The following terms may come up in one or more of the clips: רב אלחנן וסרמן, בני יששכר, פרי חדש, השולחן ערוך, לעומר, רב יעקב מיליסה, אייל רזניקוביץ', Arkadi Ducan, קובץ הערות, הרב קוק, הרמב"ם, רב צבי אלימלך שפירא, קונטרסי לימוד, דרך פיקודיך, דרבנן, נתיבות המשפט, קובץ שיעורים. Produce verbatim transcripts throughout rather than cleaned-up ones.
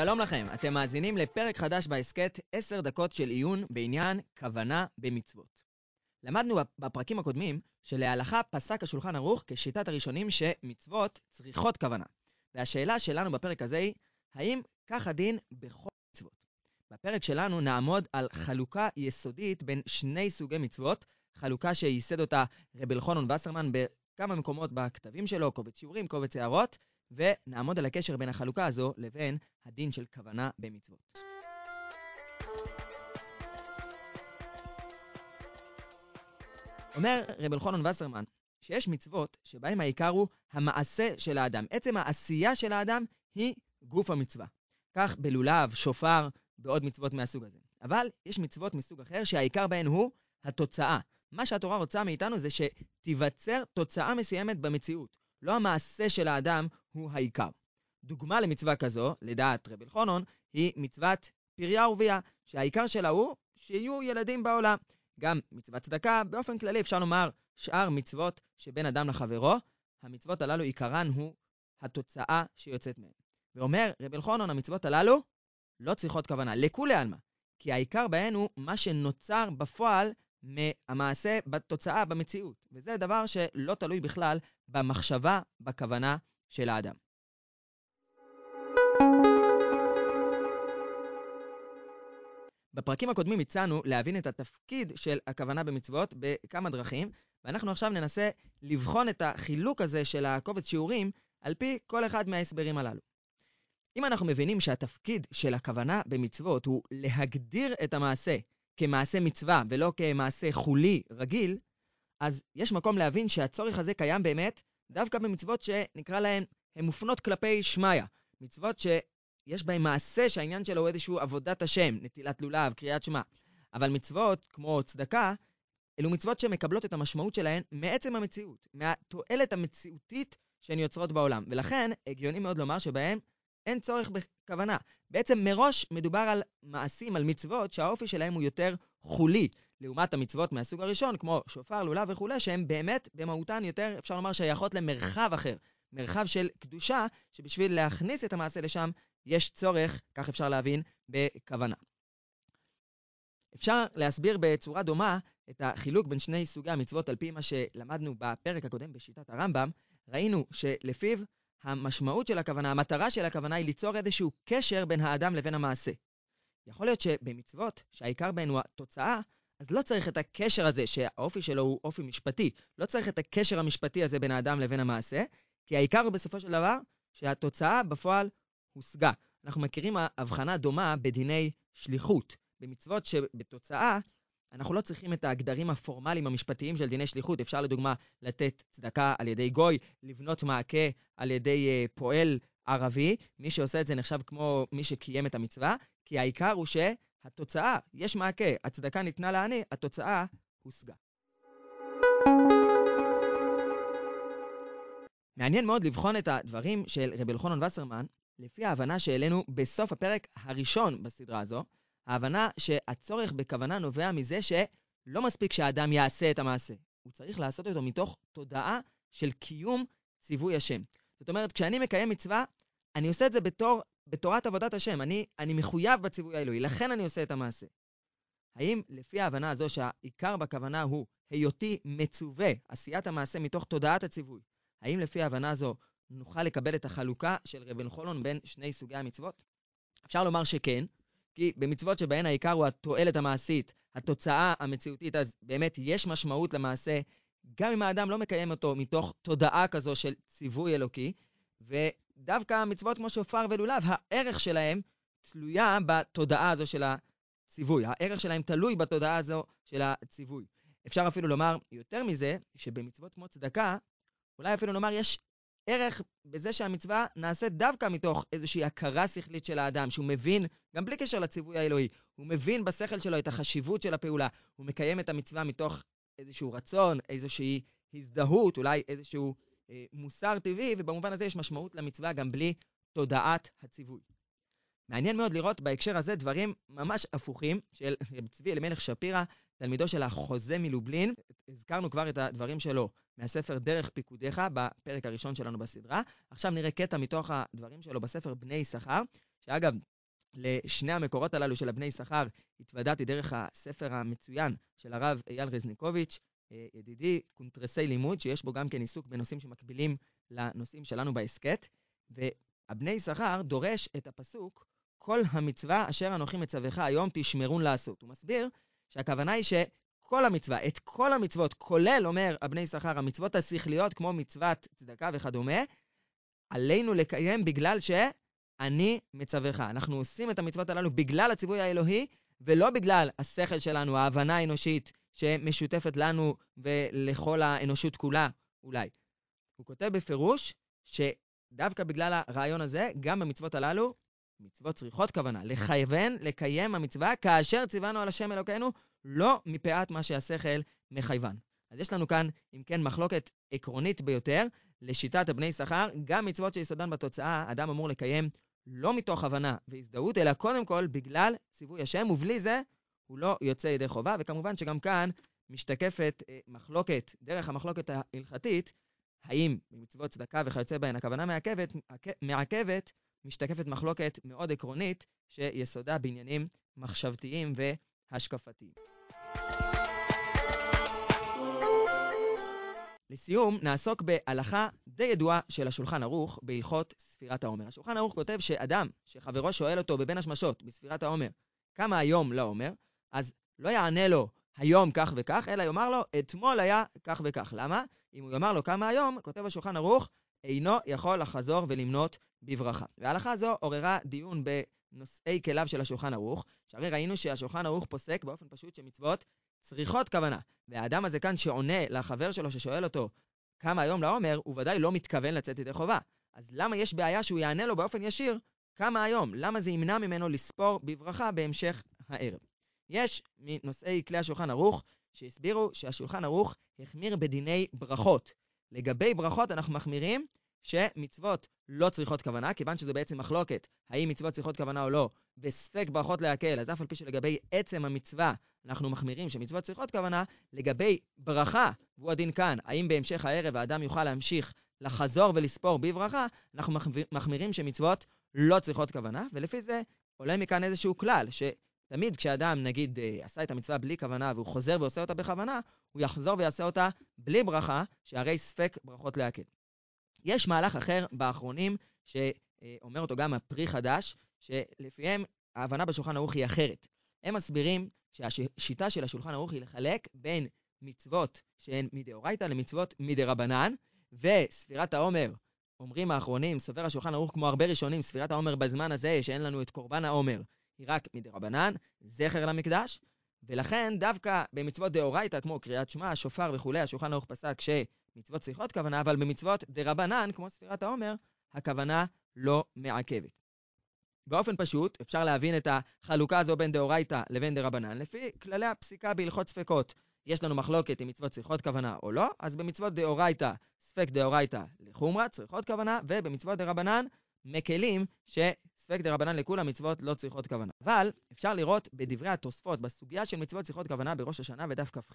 שלום לכם, אתם מאזינים לפרק חדש בהסכת עשר דקות של עיון בעניין כוונה במצוות. למדנו בפרקים הקודמים שלהלכה פסק השולחן ערוך כשיטת הראשונים שמצוות צריכות כוונה. והשאלה שלנו בפרק הזה היא, האם כך הדין בכל מצוות? בפרק שלנו נעמוד על חלוקה יסודית בין שני סוגי מצוות, חלוקה שייסד אותה רב אלחנן וסרמן בכמה מקומות בכתבים שלו, קובץ שיעורים, קובץ הערות, ונעמוד על הקשר בין החלוקה הזו לבין הדין של כוונה במצוות. אומר רב אלחנן וסרמן שיש מצוות שבהם העיקר הוא המעשה של האדם. עצם העשייה של האדם היא גוף המצווה. כך בלולב, שופר ועוד מצוות מהסוג הזה. אבל יש מצוות מסוג אחר שהעיקר בהן הוא התוצאה. מה שהתורה רוצה מאיתנו זה שתיווצר תוצאה מסוימת במציאות. לא המעשה של האדם הוא העיקר. דוגמה למצווה כזו, לדעת רב אלחנן, היא מצוות פריה ורבייה, שהעיקר שלה הוא שיהיו ילדים בעולם. גם מצוות צדקה, באופן כללי אפשר לומר שאר מצוות שבין אדם לחברו, המצוות הללו עיקרן הוא התוצאה שיוצאת מהן. ואומר רב אלחנן, המצוות הללו לא צריכות כוונה, לכולי עלמא, כי העיקר בהן הוא מה שנוצר בפועל מהמעשה בתוצאה, במציאות. וזה דבר שלא תלוי בכלל במחשבה, בכוונה של האדם. בפרקים הקודמים הצענו להבין את התפקיד של הכוונה במצוות בכמה דרכים, ואנחנו עכשיו ננסה לבחון את החילוק הזה של הקובץ שיעורים על פי כל אחד מההסברים הללו. אם אנחנו מבינים שהתפקיד של הכוונה במצוות הוא להגדיר את המעשה כמעשה מצווה ולא כמעשה חולי רגיל, אז יש מקום להבין שהצורך הזה קיים באמת דווקא במצוות שנקרא להן, הן מופנות כלפי שמיה. מצוות שיש בהן מעשה שהעניין שלו הוא איזשהו עבודת השם, נטילת לולב, קריאת שמה. אבל מצוות כמו צדקה, אלו מצוות שמקבלות את המשמעות שלהן מעצם המציאות, מהתועלת המציאותית שהן יוצרות בעולם. ולכן הגיוני מאוד לומר שבהן אין צורך בכוונה. בעצם מראש מדובר על מעשים, על מצוות שהאופי שלהם הוא יותר חולי, לעומת המצוות מהסוג הראשון, כמו שופר, לולב וכו', שהן באמת במהותן יותר, אפשר לומר, שייכות למרחב אחר, מרחב של קדושה, שבשביל להכניס את המעשה לשם, יש צורך, כך אפשר להבין, בכוונה. אפשר להסביר בצורה דומה את החילוק בין שני סוגי המצוות, על פי מה שלמדנו בפרק הקודם בשיטת הרמב"ם, ראינו שלפיו, המשמעות של הכוונה, המטרה של הכוונה היא ליצור איזשהו קשר בין האדם לבין המעשה. יכול להיות שבמצוות שהעיקר בהן הוא התוצאה, אז לא צריך את הקשר הזה שהאופי שלו הוא אופי משפטי. לא צריך את הקשר המשפטי הזה בין האדם לבין המעשה, כי העיקר הוא בסופו של דבר שהתוצאה בפועל הושגה. אנחנו מכירים הבחנה דומה בדיני שליחות. במצוות שבתוצאה אנחנו לא צריכים את ההגדרים הפורמליים המשפטיים של דיני שליחות. אפשר לדוגמה לתת צדקה על ידי גוי, לבנות מעקה על ידי פועל ערבי. מי שעושה את זה נחשב כמו מי שקיים את המצווה, כי העיקר הוא שהתוצאה, יש מעקה, הצדקה ניתנה לעני, התוצאה הושגה. מעניין מאוד לבחון את הדברים של רב אלחנן וסרמן, לפי ההבנה שאלינו בסוף הפרק הראשון בסדרה הזו, ההבנה שהצורך בכוונה נובע מזה שלא מספיק שהאדם יעשה את המעשה. הוא צריך לעשות אותו מתוך תודעה של קיום ציווי השם. זאת אומרת, כשאני מקיים מצווה, אני עושה את זה בתור, בתורת עבודת השם. אני, אני מחויב בציווי האלוהי, לכן אני עושה את המעשה. האם לפי ההבנה הזו שהעיקר בכוונה הוא היותי מצווה, עשיית המעשה מתוך תודעת הציווי, האם לפי ההבנה הזו נוכל לקבל את החלוקה של רב אלחנן בין שני סוגי המצוות? אפשר לומר שכן, כי במצוות שבהן העיקר הוא התועלת המעשית, התוצאה המציאותית, אז באמת יש משמעות למעשה, גם אם האדם לא מקיים אותו מתוך תודעה כזו של ציווי אלוקי, ודווקא המצוות כמו שופר ולולב, הערך שלהם תלויה בתודעה הזו של הציווי, הערך שלהם תלוי בתודעה הזו של הציווי. אפשר אפילו לומר יותר מזה, שבמצוות כמו צדקה, אולי אפילו לומר יש ערך בזה שהמצווה נעשית דווקא מתוך איזושהי הכרה שכלית של האדם, שהוא מבין, גם בלי קשר לציווי האלוהי, הוא מבין בשכל שלו את החשיבות של הפעולה, הוא מקיים את המצווה מתוך איזשהו רצון, איזושהי הזדהות, אולי איזשהו אה, מוסר טבעי, ובמובן הזה יש משמעות למצווה גם בלי תודעת הציווי. מעניין מאוד לראות בהקשר הזה דברים ממש הפוכים של רב צבי אלימלך שפירא, תלמידו של החוזה מלובלין. הזכרנו כבר את הדברים שלו מהספר דרך פיקודיך בפרק הראשון שלנו בסדרה. עכשיו נראה קטע מתוך הדברים שלו בספר בני יששכר, שאגב, לשני המקורות הללו של הבני יששכר התוודעתי דרך הספר המצוין של הרב אייל רזניקוביץ', ידידי, קונטרסי לימוד, שיש בו גם כן עיסוק בנושאים שמקבילים לנושאים שלנו בהסקט, והבני יששכר דורש את הפסוק, כל המצווה אשר אנוכי מצווך היום תשמרון לעשות. הוא מסביר שהכוונה היא שכל המצווה, את כל המצוות, כולל, אומר הבני יששכר, המצוות השכליות, כמו מצוות צדקה וכדומה, עלינו לקיים בגלל שאני מצווך. אנחנו עושים את המצוות הללו בגלל הציווי האלוהי, ולא בגלל השכל שלנו, ההבנה האנושית, שמשותפת לנו ולכל האנושות כולה, אולי. הוא כותב בפירוש שדווקא בגלל הרעיון הזה, גם במצוות הללו, מצוות צריכות כוונה, לכוון, לקיים המצווה, כאשר ציוונו על השם אלוקינו, לא מפאת מה שהשכל מחייבן. אז יש לנו כאן, אם כן, מחלוקת עקרונית ביותר, לשיטת הבני יששכר, גם מצוות שיסודן בתוצאה, אדם אמור לקיים לא מתוך הבנה והזדהות, אלא קודם כל בגלל ציווי השם, ובלי זה, הוא לא יוצא ידי חובה, וכמובן שגם כאן משתקפת מחלוקת, דרך המחלוקת ההלכתית, האם במצוות צדקה וכיוצא בהן הכוונה מעכבת, מעכבת משתקפת מחלוקת מאוד עקרונית, שיסודה בעניינים מחשבתיים והשקפתיים. לסיום, נעסוק בהלכה די ידועה של השולחן ערוך בהלכות ספירת העומר. השולחן ערוך כותב שאדם שחברו שואל אותו בבין השמשות בספירת העומר, כמה היום לעומר, אז לא יענה לו היום כך וכך, אלא יאמר לו אתמול היה כך וכך. למה? אם הוא יאמר לו כמה היום, כותב השולחן ערוך, אינו יכול לחזור ולמנות בברכה. וההלכה הזו עוררה דיון בנושאי כליו של השולחן ערוך, שהרי ראינו שהשולחן ערוך פוסק באופן פשוט שמצוות צריכות כוונה. והאדם הזה כאן שעונה לחבר שלו ששואל אותו כמה היום לעומר, הוא ודאי לא מתכוון לצאת ידי חובה. אז למה יש בעיה שהוא יענה לו באופן ישיר? כמה היום? למה זה ימנע ממנו לספור בברכה בהמשך הערב? יש מנושאי כלי השולחן ערוך שהסבירו שהשולחן ערוך החמיר בדיני ברכות. לגבי ברכות אנחנו מחמירים שמצוות לא צריכות כוונה, כיוון שזו בעצם מחלוקת, האם מצוות צריכות כוונה או לא, וספק ברכות להקל, אז אף על פי שלגבי עצם המצווה אנחנו מחמירים שמצוות צריכות כוונה, לגבי ברכה, והוא הדין כאן, האם בהמשך הערב האדם יוכל להמשיך לחזור ולספור בברכה, אנחנו מחמירים שמצוות לא צריכות כוונה, ולפי זה עולה מכאן איזשהו כלל, שתמיד כשאדם, נגיד, עשה את המצווה בלי כוונה, והוא חוזר ועושה אותה בכוונה, הוא יחזור ויעשה אותה בלי ברכה, שהרי ספק ברכות להקל. יש מהלך אחר באחרונים, שאומר אותו גם הפרי חדש, שלפיהם ההבנה בשולחן ערוך היא אחרת. הם מסבירים שהשיטה של השולחן ערוך היא לחלק בין מצוות שהן מדאורייתא למצוות מדרבנן, וספירת העומר, אומרים האחרונים, סובר השולחן ערוך כמו הרבה ראשונים, ספירת העומר בזמן הזה שאין לנו את קורבן העומר, היא רק מדרבנן, זכר למקדש, ולכן דווקא במצוות דאורייתא כמו קריאת שמע, שופר וכולי, השולחן ערוך פסק שמצוות צריכות כוונה, אבל במצוות דרבנן כמו ספירת העומר, הכוונה לא מעכבת. באופן פשוט אפשר להבין את החלוקה הזו בין דאורייתא לבין דרבנן, לפי כללי הפסיקה בהלכות ספקות. יש לנו מחלוקת אם מצוות צריכות כוונה או לא, אז במצוות דאורייתא, ספק דאורייתא לחומרה, צריכות כוונה, ובמצוות דרבנן מקלים שספק דרבנן לכולם מצוות לא צריכות כוונה. אבל אפשר לראות בדברי התוספות, בסוגיה של מצוות צריכות כוונה בראש השנה ודף כ"ח,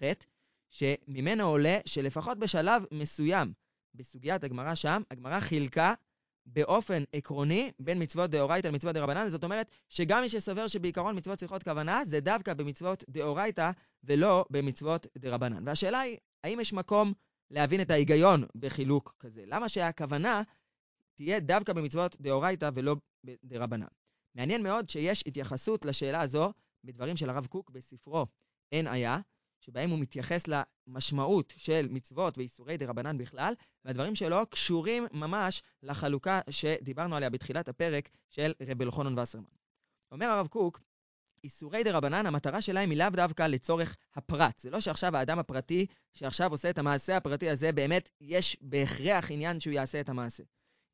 שממנו עולה שלפחות בשלב מסוים, בסוגיית הגמרא שם, הגמרא חילקה באופן עקרוני בין מצוות דאורייתא למצוות דרבנן, זאת אומרת שגם מי שסובר שבעיקרון מצוות צריכות כוונה, זה דווקא במצוות דאורייתא ולא במצוות דרבנן. והשאלה היא, האם יש מקום להבין את ההיגיון בחילוק כזה? למה שהכוונה תהיה דווקא במצוות דאורייתא ולא בדרבנן? מעניין מאוד שיש התייחסות לשאלה הזו בדברים של הרב קוק בספרו אין היה, שבהם הוא מתייחס למשמעות של מצוות ואיסורי דרבנן בכלל, והדברים שלו קשורים ממש לחלוקה שדיברנו עליה בתחילת הפרק של רב אלחנן וסרמן. אומר הרב קוק, איסורי דרבנן, המטרה שלהם היא לאו דווקא לצורך הפרט. זה לא שעכשיו האדם הפרטי, שעכשיו עושה את המעשה הפרטי הזה, באמת יש בהכרח עניין שהוא יעשה את המעשה.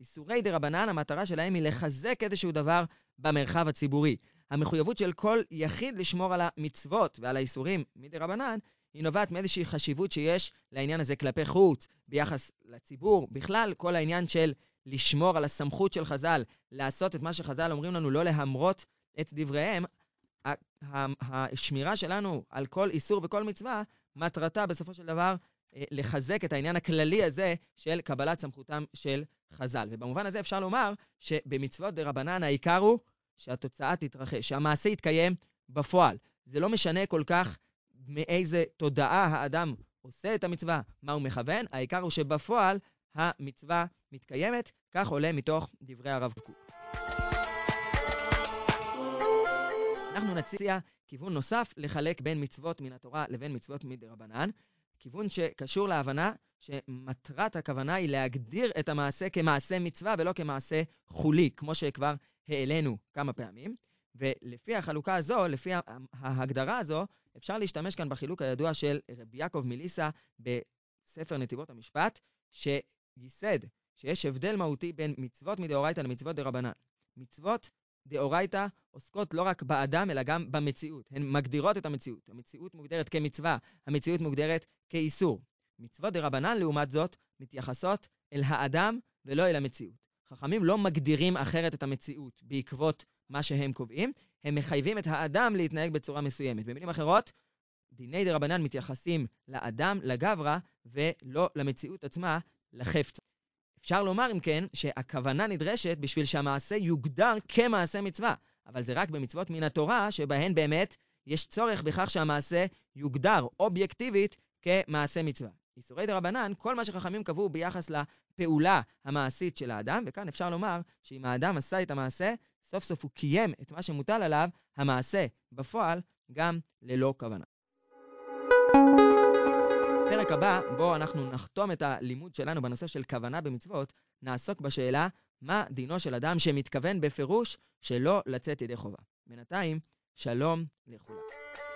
איסורי דרבנן, המטרה שלהם היא לחזק איזשהו דבר במרחב הציבורי. המחויבות של כל יחיד לשמור על המצוות ועל האיסורים מדרבנן, היא נובעת מאיזושהי חשיבות שיש לעניין הזה כלפי חוץ, ביחס לציבור, בכלל כל העניין של לשמור על הסמכות של חז"ל, לעשות את מה שחז"ל אומרים לנו, לא להמרות את דבריהם, השמירה שלנו על כל איסור וכל מצווה, מטרתה בסופו של דבר לחזק את העניין הכללי הזה של קבלת סמכותם של חז"ל. ובמובן הזה אפשר לומר שבמצוות דרבנן העיקר הוא שהתוצאה תתרחש, שהמעשה יתקיים בפועל. זה לא משנה כל כך מאיזה תודעה האדם עושה את המצווה, מה הוא מכוון, העיקר הוא שבפועל המצווה מתקיימת, כך עולה מתוך דברי הרב קוק. אנחנו נציע כיוון נוסף לחלק בין מצוות מן התורה לבין מצוות מדרבנן, כיוון שקשור להבנה שמטרת הכוונה היא להגדיר את המעשה כמעשה מצווה ולא כמעשה חולי, כמו שכבר העלינו כמה פעמים. ולפי החלוקה הזו, לפי ההגדרה הזו, אפשר להשתמש כאן בחילוק הידוע של רב יעקב מיליסה בספר נתיבות המשפט, שייסד שיש הבדל מהותי בין מצוות מדאורייתא למצוות דרבנן. מצוות דאורייתא עוסקות לא רק באדם אלא גם במציאות, הן מגדירות את המציאות, המציאות מוגדרת כמצווה, המציאות מוגדרת כאיסור. מצוות דרבנן לעומת זאת מתייחסות אל האדם ולא אל המציאות. חכמים לא מגדירים אחרת את המציאות בעקבות מה שהם קובעים, הם מחייבים את האדם להתנהג בצורה מסוימת. במילים אחרות, דיני דרבנן מתייחסים לאדם, לגברא, ולא למציאות עצמה, לחפצה. אפשר לומר אם כן שהכוונה נדרשת בשביל שהמעשה יוגדר כמעשה מצווה, אבל זה רק במצוות מן התורה שבהן באמת יש צורך בכך שהמעשה יוגדר אובייקטיבית כמעשה מצווה. איסורי דרבנן, כל מה שחכמים קבעו ביחס לפעולה המעשית של האדם, וכאן אפשר לומר שאם האדם עשה את המעשה, סוף סוף הוא קיים את מה שמוטל עליו, המעשה בפועל גם ללא כוונה. פרק הבא, בו אנחנו נחתום את הלימוד שלנו בנושא של כוונה במצוות, נעסוק בשאלה מה דינו של אדם שמתכוון בפירוש שלא לצאת ידי חובה. בינתיים, שלום לכולם.